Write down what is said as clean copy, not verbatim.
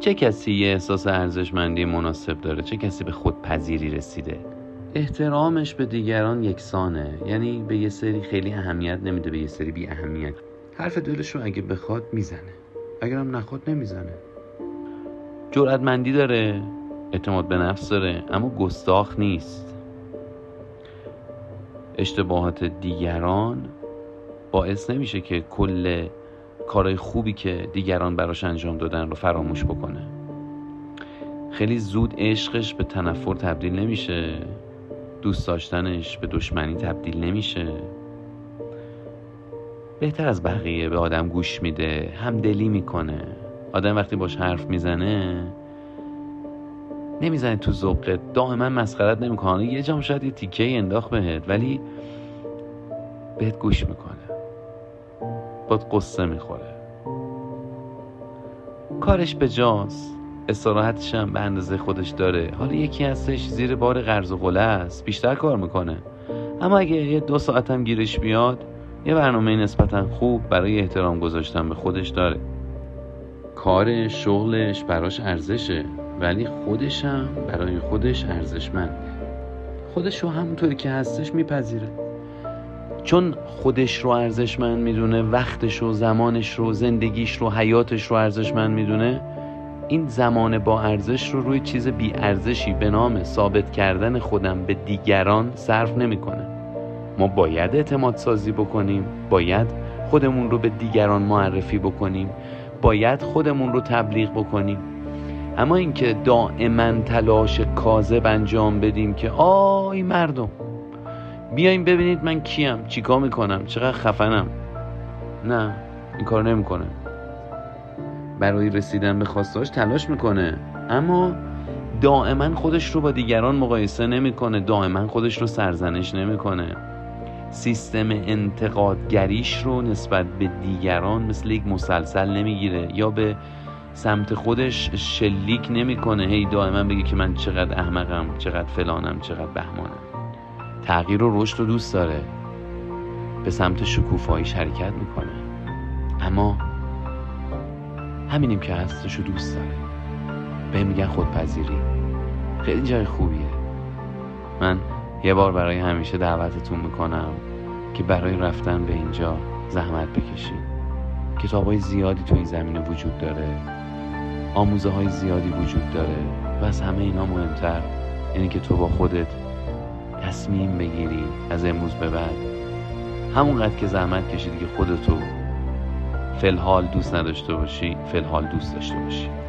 چه کسی یه احساس ارزشمندی مناسب داره؟ چه کسی به خودپذیری رسیده؟ احترامش به دیگران یکسانه، یعنی به یه سری خیلی اهمیت نمیده، به یه سری بی اهمیت. حرف دلش رو اگه بخواد میزنه، اگرم نخواد نمیزنه. جرأتمندی داره، اعتماد به نفس داره، اما گستاخ نیست. اشتباهات دیگران باعث نمیشه که کل کارهای خوبی که دیگران براش انجام دادن رو فراموش بکنه. خیلی زود عشقش به تنفر تبدیل نمیشه، دوست داشتنش به دشمنی تبدیل نمیشه. بهتر از بقیه به آدم گوش میده، همدلی میکنه. آدم وقتی باش حرف میزنه نمیزنه تو ذوقت، دائما مسخرت نمیکنه، یه جام شاید یه تیکه انداخت بهت ولی بهت گوش میکنه، باد قصه میخوره. کارش به جاست، استراحتش هم به اندازه خودش داره. حالا یکی هستش زیر بار قرض و غله است، بیشتر کار میکنه، اما اگه یه 2 ساعت هم گیرش بیاد یه برنامه نسبتا خوب برای احترام گذاشتن به خودش داره. کارش، شغلش براش ارزشه، ولی خودش هم برای خودش ارزشمند. خودش رو همونطوری که هستش میپذیره، چون خودش رو ارزشمند میدونه، وقتش رو، زمانش رو، زندگیش رو، حیاتش رو ارزشمند میدونه. این زمان با ارزش رو روی چیز بی ارزشی به نام ثابت کردن خودم به دیگران صرف نمیکنه. ما باید اعتماد سازی بکنیم، باید خودمون رو به دیگران معرفی بکنیم، باید خودمون رو تبلیغ بکنیم. اما اینکه دائما تلاش کاذب انجام بدیم که آی مردم بیاین ببینید من کیم، چیکار میکنم، چقدر خفنم، نه این کار نمیکنه. برای رسیدن به خواستهاش تلاش میکنه، اما دائما خودش رو با دیگران مقایسه نمیکنه، دائما خودش رو سرزنش نمیکنه. سیستم انتقادگریش رو نسبت به دیگران مثل یک مسلسل نمیگیره، یا به سمت خودش شلیک نمیکنه، هی دائما بگه که من چقدر احمقم، چقدر فلانم، چقدر بهمانم. تغییر و رشد رو دوست داره، به سمت شکوفاییش حرکت میکنه، اما همینیم که هستش رو دوست داره. به میگن خودپذیری. خیلی جای خوبیه. من یه بار برای همیشه دعوتتون میکنم که برای رفتن به اینجا زحمت بکشید. کتاب‌های زیادی تو این زمینه وجود داره، آموزه های زیادی وجود داره، و از همه اینا مهمتر اینه که تو با خودت تصمیم بگیری از امروز به بعد، همونقدر که زحمت کشیدی که خودتو فلحال دوست نداشته باشی، فلحال دوست داشته باشی.